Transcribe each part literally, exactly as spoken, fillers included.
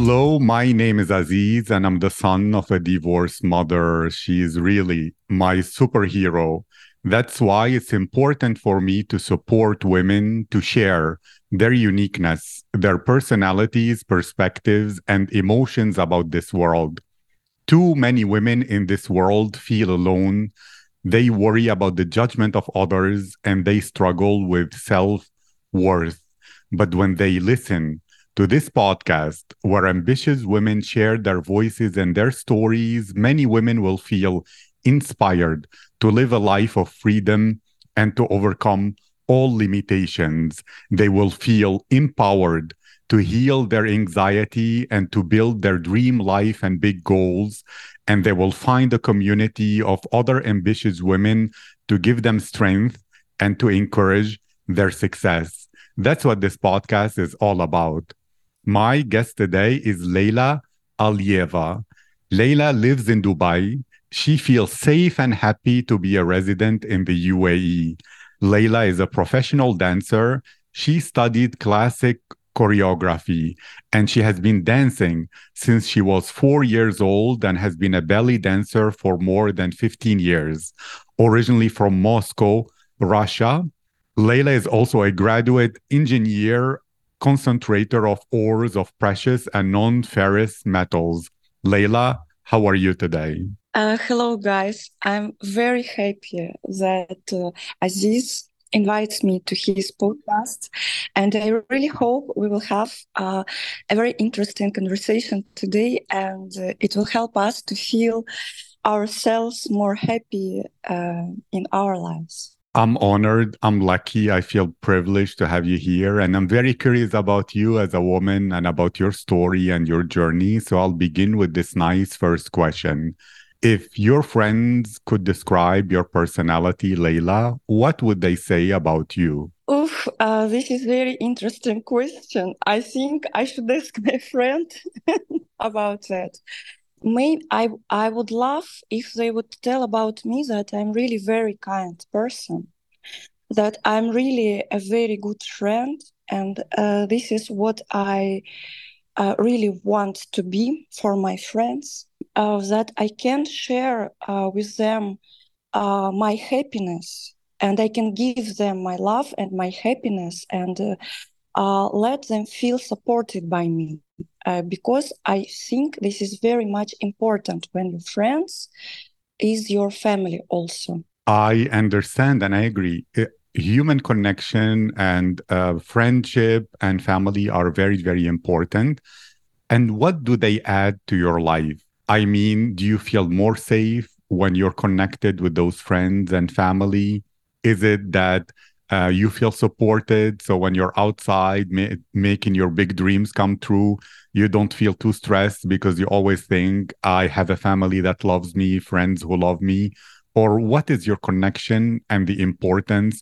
Hello, my name is Aziz and I'm the son of a divorced mother. She is really my superhero. That's why it's important for me to support women to share their uniqueness, their personalities, perspectives, and emotions about this world. Too many women in this world feel alone. They worry about the judgment of others and they struggle with self-worth. But when they listen to this podcast, where ambitious women share their voices and their stories, many women will feel inspired to live a life of freedom and to overcome all limitations. They will feel empowered to heal their anxiety and to build their dream life and big goals. And they will find a community of other ambitious women to give them strength and to encourage their success. That's what this podcast is all about. My guest today is Leila Alieva. Leila lives in Dubai. She feels safe and happy to be a resident in the U A E. Leila is a professional dancer. She studied classic choreography and she has been dancing since she was four years old and has been a belly dancer for more than fifteen years. Originally from Moscow, Russia, Leila is also a graduate engineer, concentrator of ores of precious and non-ferrous metals. Leila, how are you today? Uh, hello, guys. I'm very happy that uh, Aziz invites me to his podcast, and I really hope we will have uh, a very interesting conversation today, and uh, it will help us to feel ourselves more happy uh, in our lives. I'm honored. I'm lucky. I feel privileged to have you here. And I'm very curious about you as a woman and about your story and your journey. So I'll begin with this nice first question. If your friends could describe your personality, Leila, what would they say about you? Oof, uh, this is a very interesting question. I think I should ask my friend about that. Maybe I I would love if they would tell about me that I'm really very kind person, that I'm really a very good friend, and uh, this is what I uh, really want to be for my friends, uh, that I can share uh, with them uh, my happiness, and I can give them my love and my happiness, and uh, uh, let them feel supported by me. Uh, because I think this is very much important when your friends is your family also. I understand and I agree. It, human connection and uh, friendship and family are very, very important. And what do they add to your life? I mean, do you feel more safe when you're connected with those friends and family? Is it that Uh, you feel supported, so when you're outside ma- making your big dreams come true, you don't feel too stressed because you always think, I have a family that loves me, friends who love me? Or what is your connection and the importance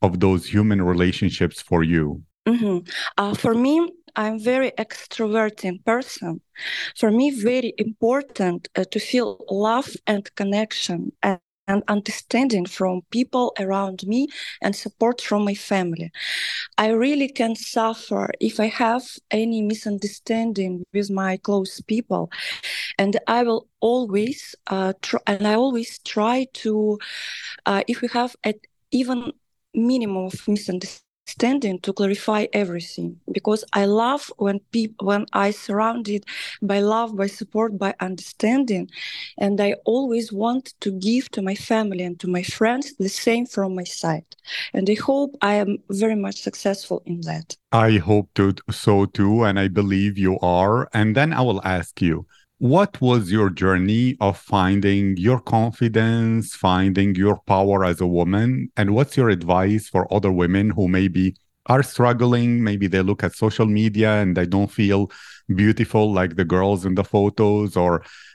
of those human relationships for you? Mm-hmm. Uh, for me, I'm very extroverted person. For me, very important uh, to feel love and connection. And- and understanding from people around me and support from my family. I really can suffer if I have any misunderstanding with my close people. And I will always, uh, try, and I always try to, uh, if we have an even minimum of misunderstanding, to clarify everything. Because I love when people, when I surrounded by love, by support, by understanding. And I always want to give to my family and to my friends the same from my side. And I hope I am very much successful in that. I hope to, so too, and I believe you are. And then I will ask you, what was your journey of finding your confidence, finding your power as a woman? And what's your advice for other women who maybe are struggling? Maybe they look at social media and they don't feel beautiful like the girls in the photos, or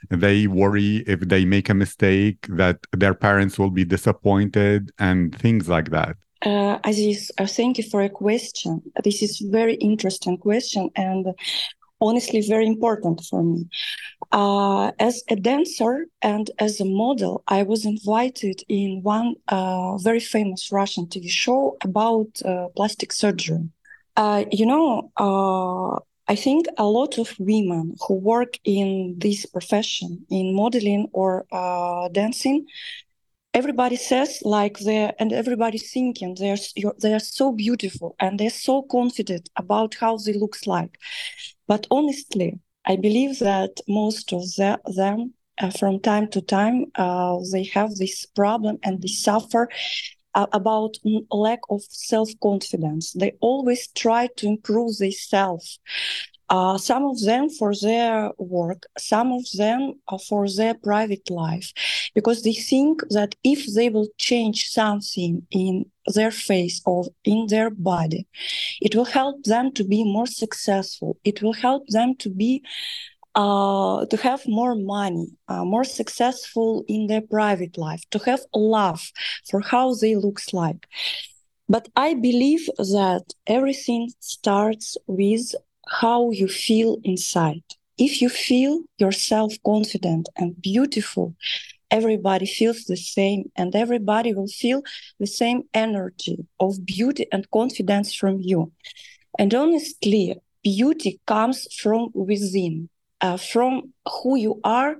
they worry if they make a mistake that their parents will be disappointed and things like that. Uh, Aziz, uh, thank you for your question. This is a very interesting question. And honestly, very important for me. Uh, as a dancer and as a model, I was invited in one uh, very famous Russian T V show about uh, plastic surgery. Uh, you know, uh, I think a lot of women who work in this profession, in modeling or uh, dancing, everybody says like they're, and everybody's thinking they're, they're so beautiful and they're so confident about how they looks like. But honestly, I believe that most of the, them, uh, from time to time, uh, they have this problem and they suffer uh, about lack of self-confidence. They always try to improve themselves. Uh, some of them for their work, some of them are for their private life, because they think that if they will change something in their face or in their body, it will help them to be more successful. It will help them to be uh, to have more money, uh, more successful in their private life, to have love for how they looks like. But I believe that everything starts with how you feel inside. If you feel yourself confident and beautiful, everybody feels the same, and everybody will feel the same energy of beauty and confidence from you. And honestly, beauty comes from within, uh, from who you are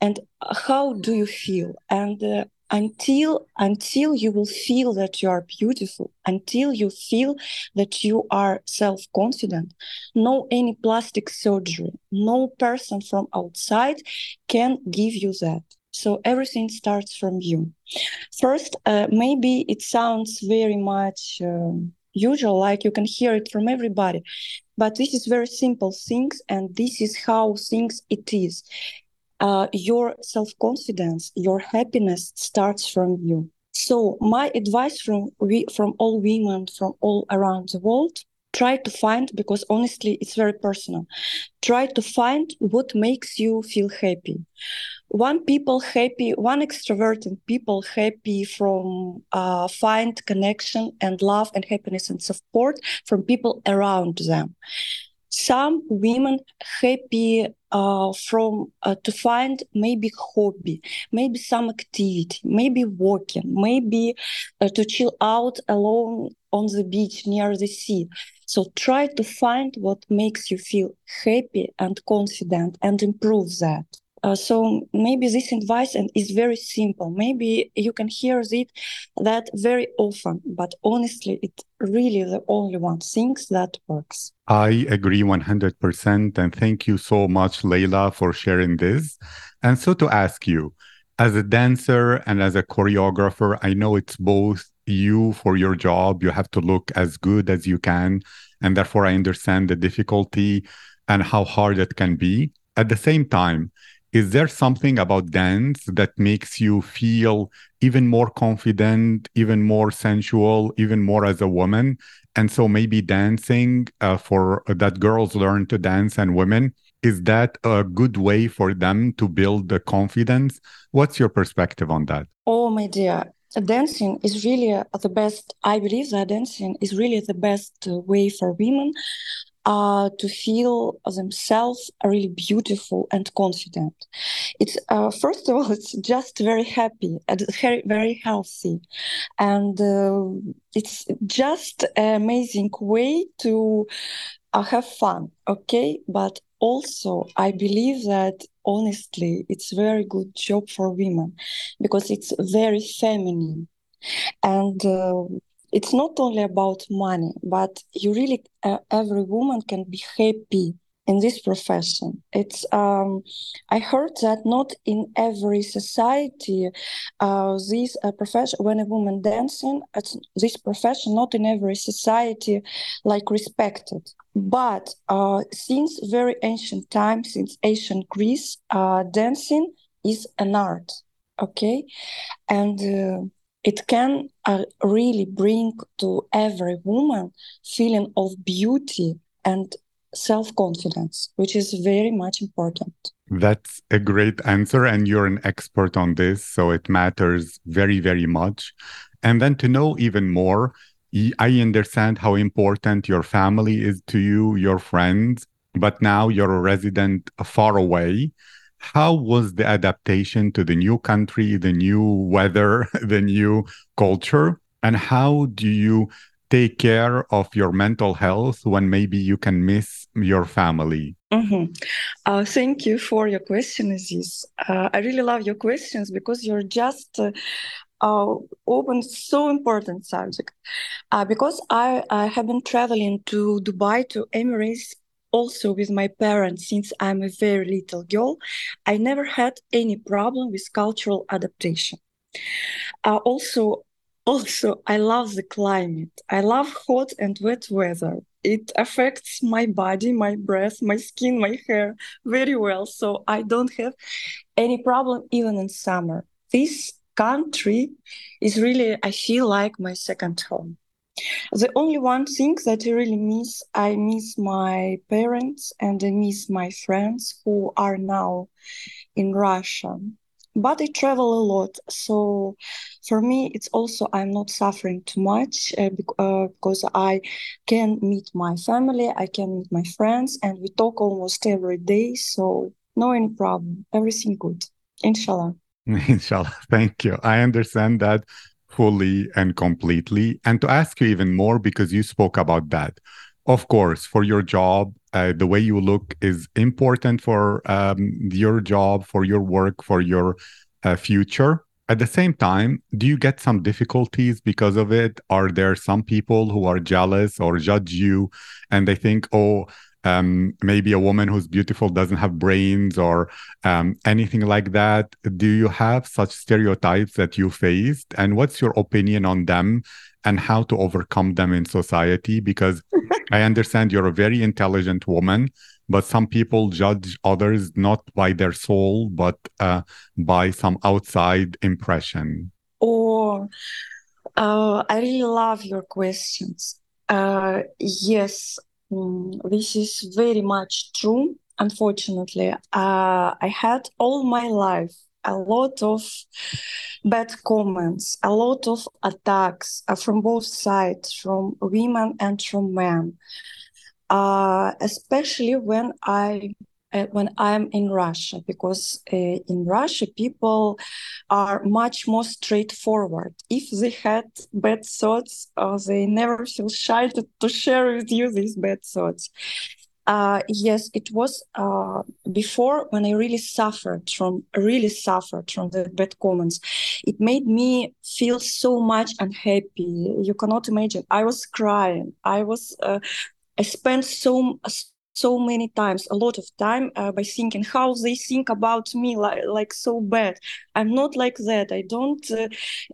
and how do you feel. And uh, Until until you will feel that you are beautiful, until you feel that you are self-confident, no any plastic surgery, no person from outside can give you that. So everything starts from you. First, uh, maybe it sounds very much um, usual, like you can hear it from everybody, but this is very simple things, and this is how things it is. Uh, your self-confidence, your happiness starts from you. So my advice from we, from all women from all around the world, try to find, because honestly, it's very personal, try to find what makes you feel happy. One people happy, one extroverted people happy from uh, find connection and love and happiness and support from people around them. Some women happy uh, from uh, to find maybe hobby, maybe some activity, maybe walking, maybe uh, to chill out alone on the beach near the sea. So try to find what makes you feel happy and confident and improve that. Uh, so maybe this advice and is very simple. Maybe you can hear it that very often, but honestly, it's really the only one thing that works. I agree one hundred percent. And thank you so much, Leila, for sharing this. And so to ask you, as a dancer and as a choreographer, I know it's both you for your job, you have to look as good as you can. And therefore, I understand the difficulty and how hard it can be. At the same time, is there something about dance that makes you feel even more confident, even more sensual, even more as a woman? And so maybe dancing uh, for uh, that girls learn to dance and women, is that a good way for them to build the confidence? What's your perspective on that? Oh, my dear. Dancing is really the best. I believe that dancing is really the best way for women Uh, to feel themselves really beautiful and confident. It's uh, first of all, it's just very happy and very, very healthy, and uh, it's just an amazing way to uh, have fun. Okay, but also I believe that honestly, it's a very good job for women because it's very feminine, and Uh, It's not only about money, but you really, uh, every woman can be happy in this profession. It's, um, I heard that not in every society, uh, this uh, profession, when a woman dancing, it's, this profession, not in every society, like respected. But uh, since very ancient times, since ancient Greece, uh, dancing is an art, okay? And Uh, It can uh, really bring to every woman feeling of beauty and self-confidence, which is very much important. That's a great answer. And you're an expert on this, so it matters very, very much. And then to know even more, I understand how important your family is to you, your friends, but now you're a resident far away. How was the adaptation to the new country, the new weather, the new culture? And how do you take care of your mental health when maybe you can miss your family? Mm-hmm. Uh, thank you for your question, Aziz. Uh, I really love your questions because you're just uh, uh, open so important subject. Uh, because I, I have been traveling to Dubai, to Emirates, also with my parents since I'm a very little girl. I never had any problem with cultural adaptation. Uh, also, also, I love the climate. I love hot and wet weather. It affects my body, my breath, my skin, my hair very well. So I don't have any problem even in summer. This country is really, I feel like my second home. The only one thing that I really miss, I miss my parents and I miss my friends who are now in Russia. But I travel a lot, so for me, it's also I'm not suffering too much uh, because I can meet my family, I can meet my friends, and we talk almost every day, so no any problem, everything good, inshallah. Inshallah, thank you. I understand that fully and completely, and to ask you even more, because you spoke about that. Of course, for your job, uh, the way you look is important for um, your job, for your work, for your uh, future. At the same time, do you get some difficulties because of it? Are there some people who are jealous or judge you and they think, oh, um, maybe a woman who's beautiful doesn't have brains or um, anything like that? Do you have such stereotypes that you faced? And what's your opinion on them and how to overcome them in society? Because I understand you're a very intelligent woman, but some people judge others not by their soul, but uh, by some outside impression. Oh, uh, I really love your questions. Uh, yes, um, this is very much true. Unfortunately, uh, I had all my life a lot of bad comments, a lot of attacks from both sides, from women and from men, uh, especially when I uh, when I'm in Russia, because uh, in Russia people are much more straightforward. If they had bad thoughts, uh, they never feel shy to, to share with you these bad thoughts. Uh, yes, it was uh, before when I really suffered from really suffered from the bad comments. It made me feel so much unhappy. You cannot imagine. I was crying. I was. Uh, I spent so so many times, a lot of time, uh, by thinking how they think about me, like, like so bad. I'm not like that. I don't uh,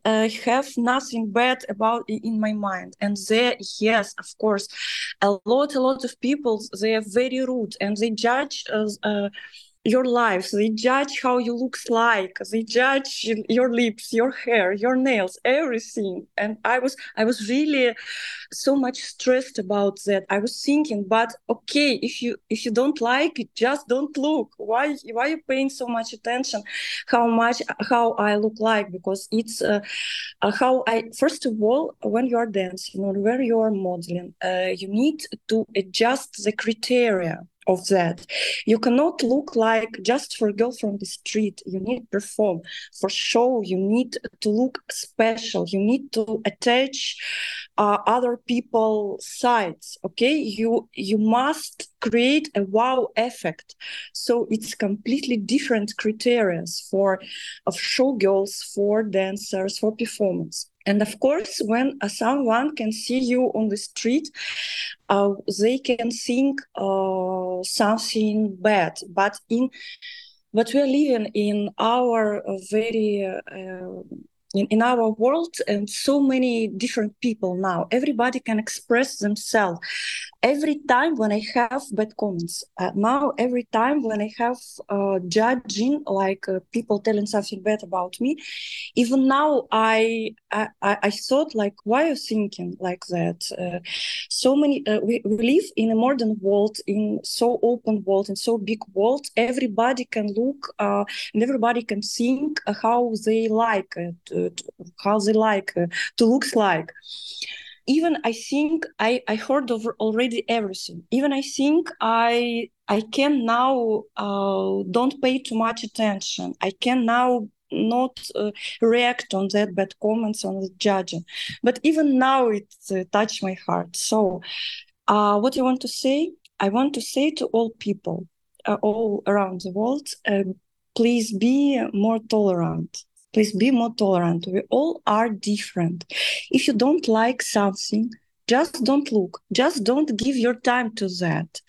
uh, have nothing bad about in my mind. And there, yes, of course, a lot, a lot of people, they are very rude and they judge uh, uh, your life. They judge how you look like. They judge your lips, your hair, your nails, everything. And I was, I was really so much stressed about that. I was thinking, but okay, if you, if you don't like it, just don't look. Why, why are you paying so much attention? How much, how I look like? Because it's uh, how I. First of all, when you are dancing or when you are modeling, uh, you need to adjust the criteria of that. You cannot look like just for a girl from the street. You need to perform for show. You need to look special. You need to attach uh, other people's sides. Okay, you you must create a wow effect. So it's completely different criteria for of showgirls, for dancers, for performance. And of course, when uh, someone can see you on the street, uh, they can think uh, something bad. But in but we are living in our very uh, in, in our world, and so many different people now. Everybody can express themselves. Every time when I have bad comments, uh, now every time when I have uh, judging, like uh, people telling something bad about me, even now I I, I thought like, why are you thinking like that? Uh, so many uh, we, we live in a modern world, in so open world, in so big world. Everybody can look uh, and everybody can think how they like it, how they like uh, to looks like. Even I think I, I heard over already everything. Even I think I I can now uh, don't pay too much attention. I can now not uh, react on that bad comments on the judging. But even now it uh, touched my heart. So uh, what I want to say, I want to say to all people uh, all around the world, uh, please be more tolerant. Please be more tolerant. We all are different. If you don't like something, just don't look. Just don't give your time to that.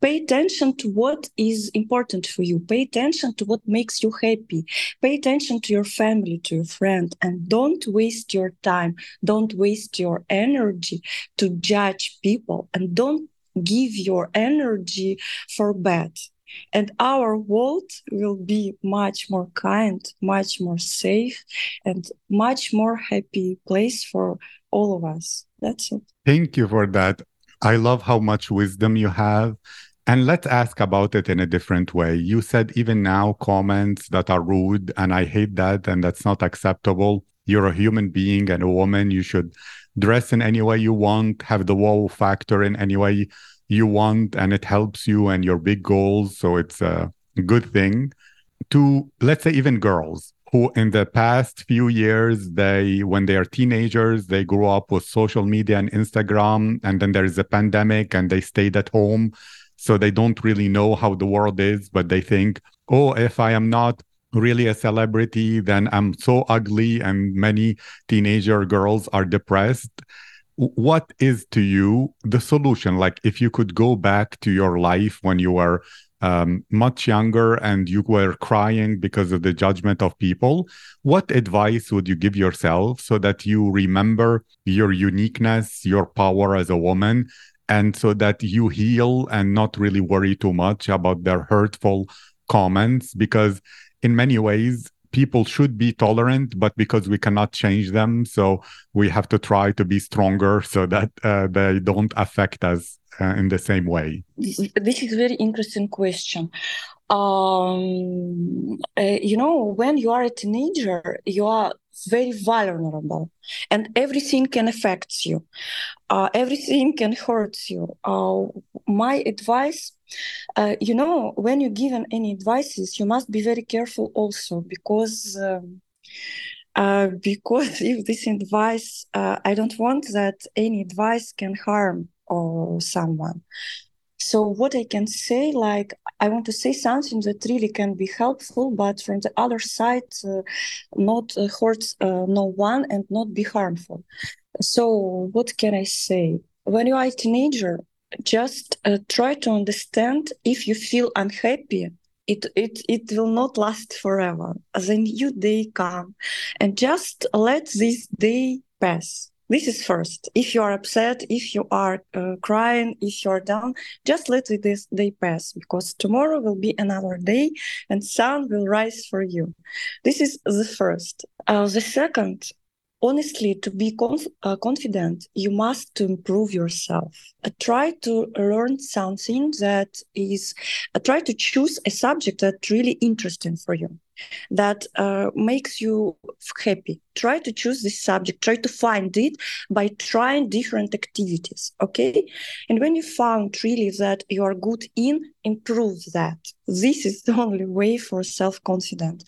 Pay attention to what is important for you. Pay attention to what makes you happy. Pay attention to your family, to your friend, and don't waste your time. Don't waste your energy to judge people, and don't give your energy for bad. And our world will be much more kind, much more safe, and much more happy place for all of us. That's it. Thank you for that. I love how much wisdom you have. And let's ask about it in a different way. You said even now comments that are rude, and I hate that, and that's not acceptable. You're a human being and a woman. You should dress in any way you want, have the wow factor in any way you want, and it helps you and your big goals. So it's a good thing. To, let's say, even girls who in the past few years, they, when they are teenagers, they grew up with social media and Instagram, and then there is a pandemic and they stayed at home. So they don't really know how the world is, but they think, oh, if I am not really a celebrity, then I'm so ugly. And many teenager girls are depressed. What is to you the solution? Like, if you could go back to your life when you were um, much younger and you were crying because of the judgment of people, what advice would you give yourself so that you remember your uniqueness, your power as a woman, and so that you heal and not really worry too much about their hurtful comments? Because in many ways, people should be tolerant, but because we cannot change them, so we have to try to be stronger so that uh, they don't affect us uh, in the same way. This is a very interesting question. Um, uh, you know, when you are a teenager, you are very vulnerable, and everything can affect you. Uh, everything can hurt you. Uh, my advice, uh, you know, when you're given any advices, you must be very careful also, because um, uh, because if this advice, uh, I don't want that any advice can harm or someone. So what I can say, like, I want to say something that really can be helpful, but from the other side, uh, not uh, hurt uh, no one and not be harmful. So what can I say? When you are a teenager, just uh, try to understand if you feel unhappy, it, it, it will not last forever. The new day comes, and just let this day pass. This is first. If you are upset, if you are uh, crying, if you are down, just let this day pass, because tomorrow will be another day and sun will rise for you. This is the first. Uh, the second, honestly, to be conf- uh, confident, you must to improve yourself. Uh, try to learn something that is, uh, try to choose a subject that's really interesting for you, that uh, makes you happy. Try to choose this subject. Try to find it by trying different activities, okay? And when you found really that you are good in, improve that. This is the only way for self-confidence.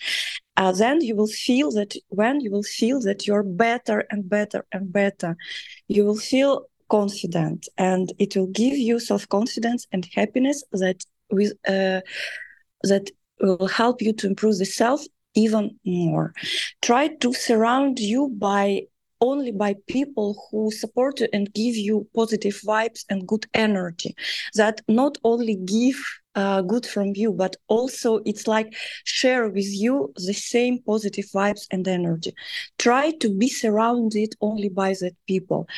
Uh, then you will feel that, when you will feel that you're better and better and better, you will feel confident, and it will give you self-confidence and happiness that with uh, that will help you to improve the self even more. Try to surround you by only by people who support you and give you positive vibes and good energy, that not only give uh, good from you, but also it's like share with you the same positive vibes and energy. Try to be surrounded only by that people.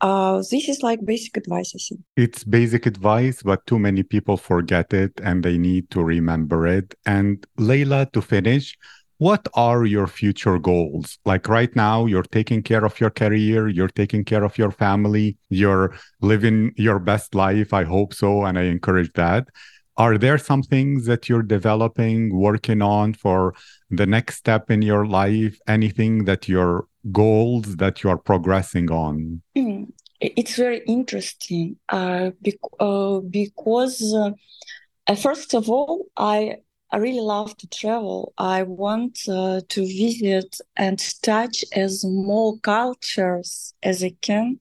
Uh, this is like basic advice, I think. It's basic advice, but too many people forget it and they need to remember it. And Leila, to finish, what are your future goals? Like right now, you're taking care of your career, you're taking care of your family, you're living your best life, I hope so, and I encourage that. Are there some things that you're developing, working on for the next step in your life? Anything that you're goals that you are progressing on? Mm, it's very interesting uh, bec- uh, because, uh, first of all, I I really love to travel. I want uh, to visit and touch as more cultures as I can,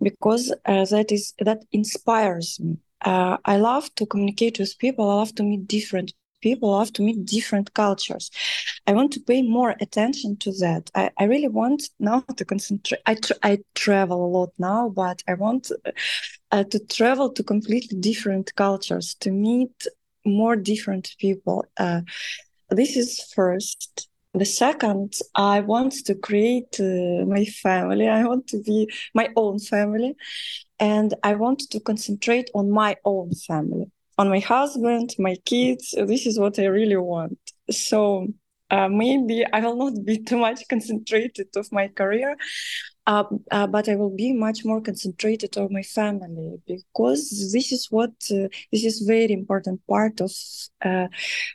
because uh, that is that inspires me. Uh, I love to communicate with people. I love to meet different people. I love to meet different cultures. I want to pay more attention to that. I, I really want now to concentrate. I, tra- I travel a lot now, but I want uh, to travel to completely different cultures, to meet more different people. Uh, this is first. The second, I want to create uh, my family. I want to be my own family. And I want to concentrate on my own family, on my husband, my kids. This is what I really want. So uh, maybe I will not be too much concentrated of my career, uh, uh, but I will be much more concentrated on my family, because this is what, uh, this is very important part of uh,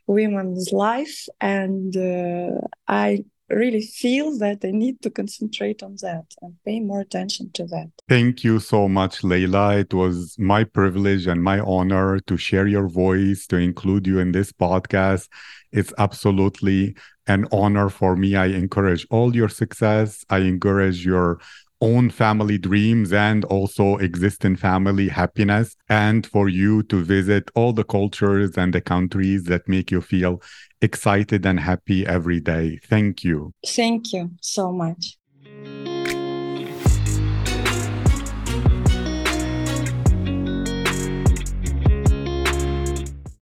women's life. And uh, I really feel that I need to concentrate on that and pay more attention to that. Thank you so much, Leila. It was my privilege and my honor to share your voice, to include you in this podcast. It's absolutely an honor for me. I encourage all your success. I encourage your own family dreams and also existing family happiness, and for you to visit all the cultures and the countries that make you feel excited and happy every day. Thank you. Thank you so much.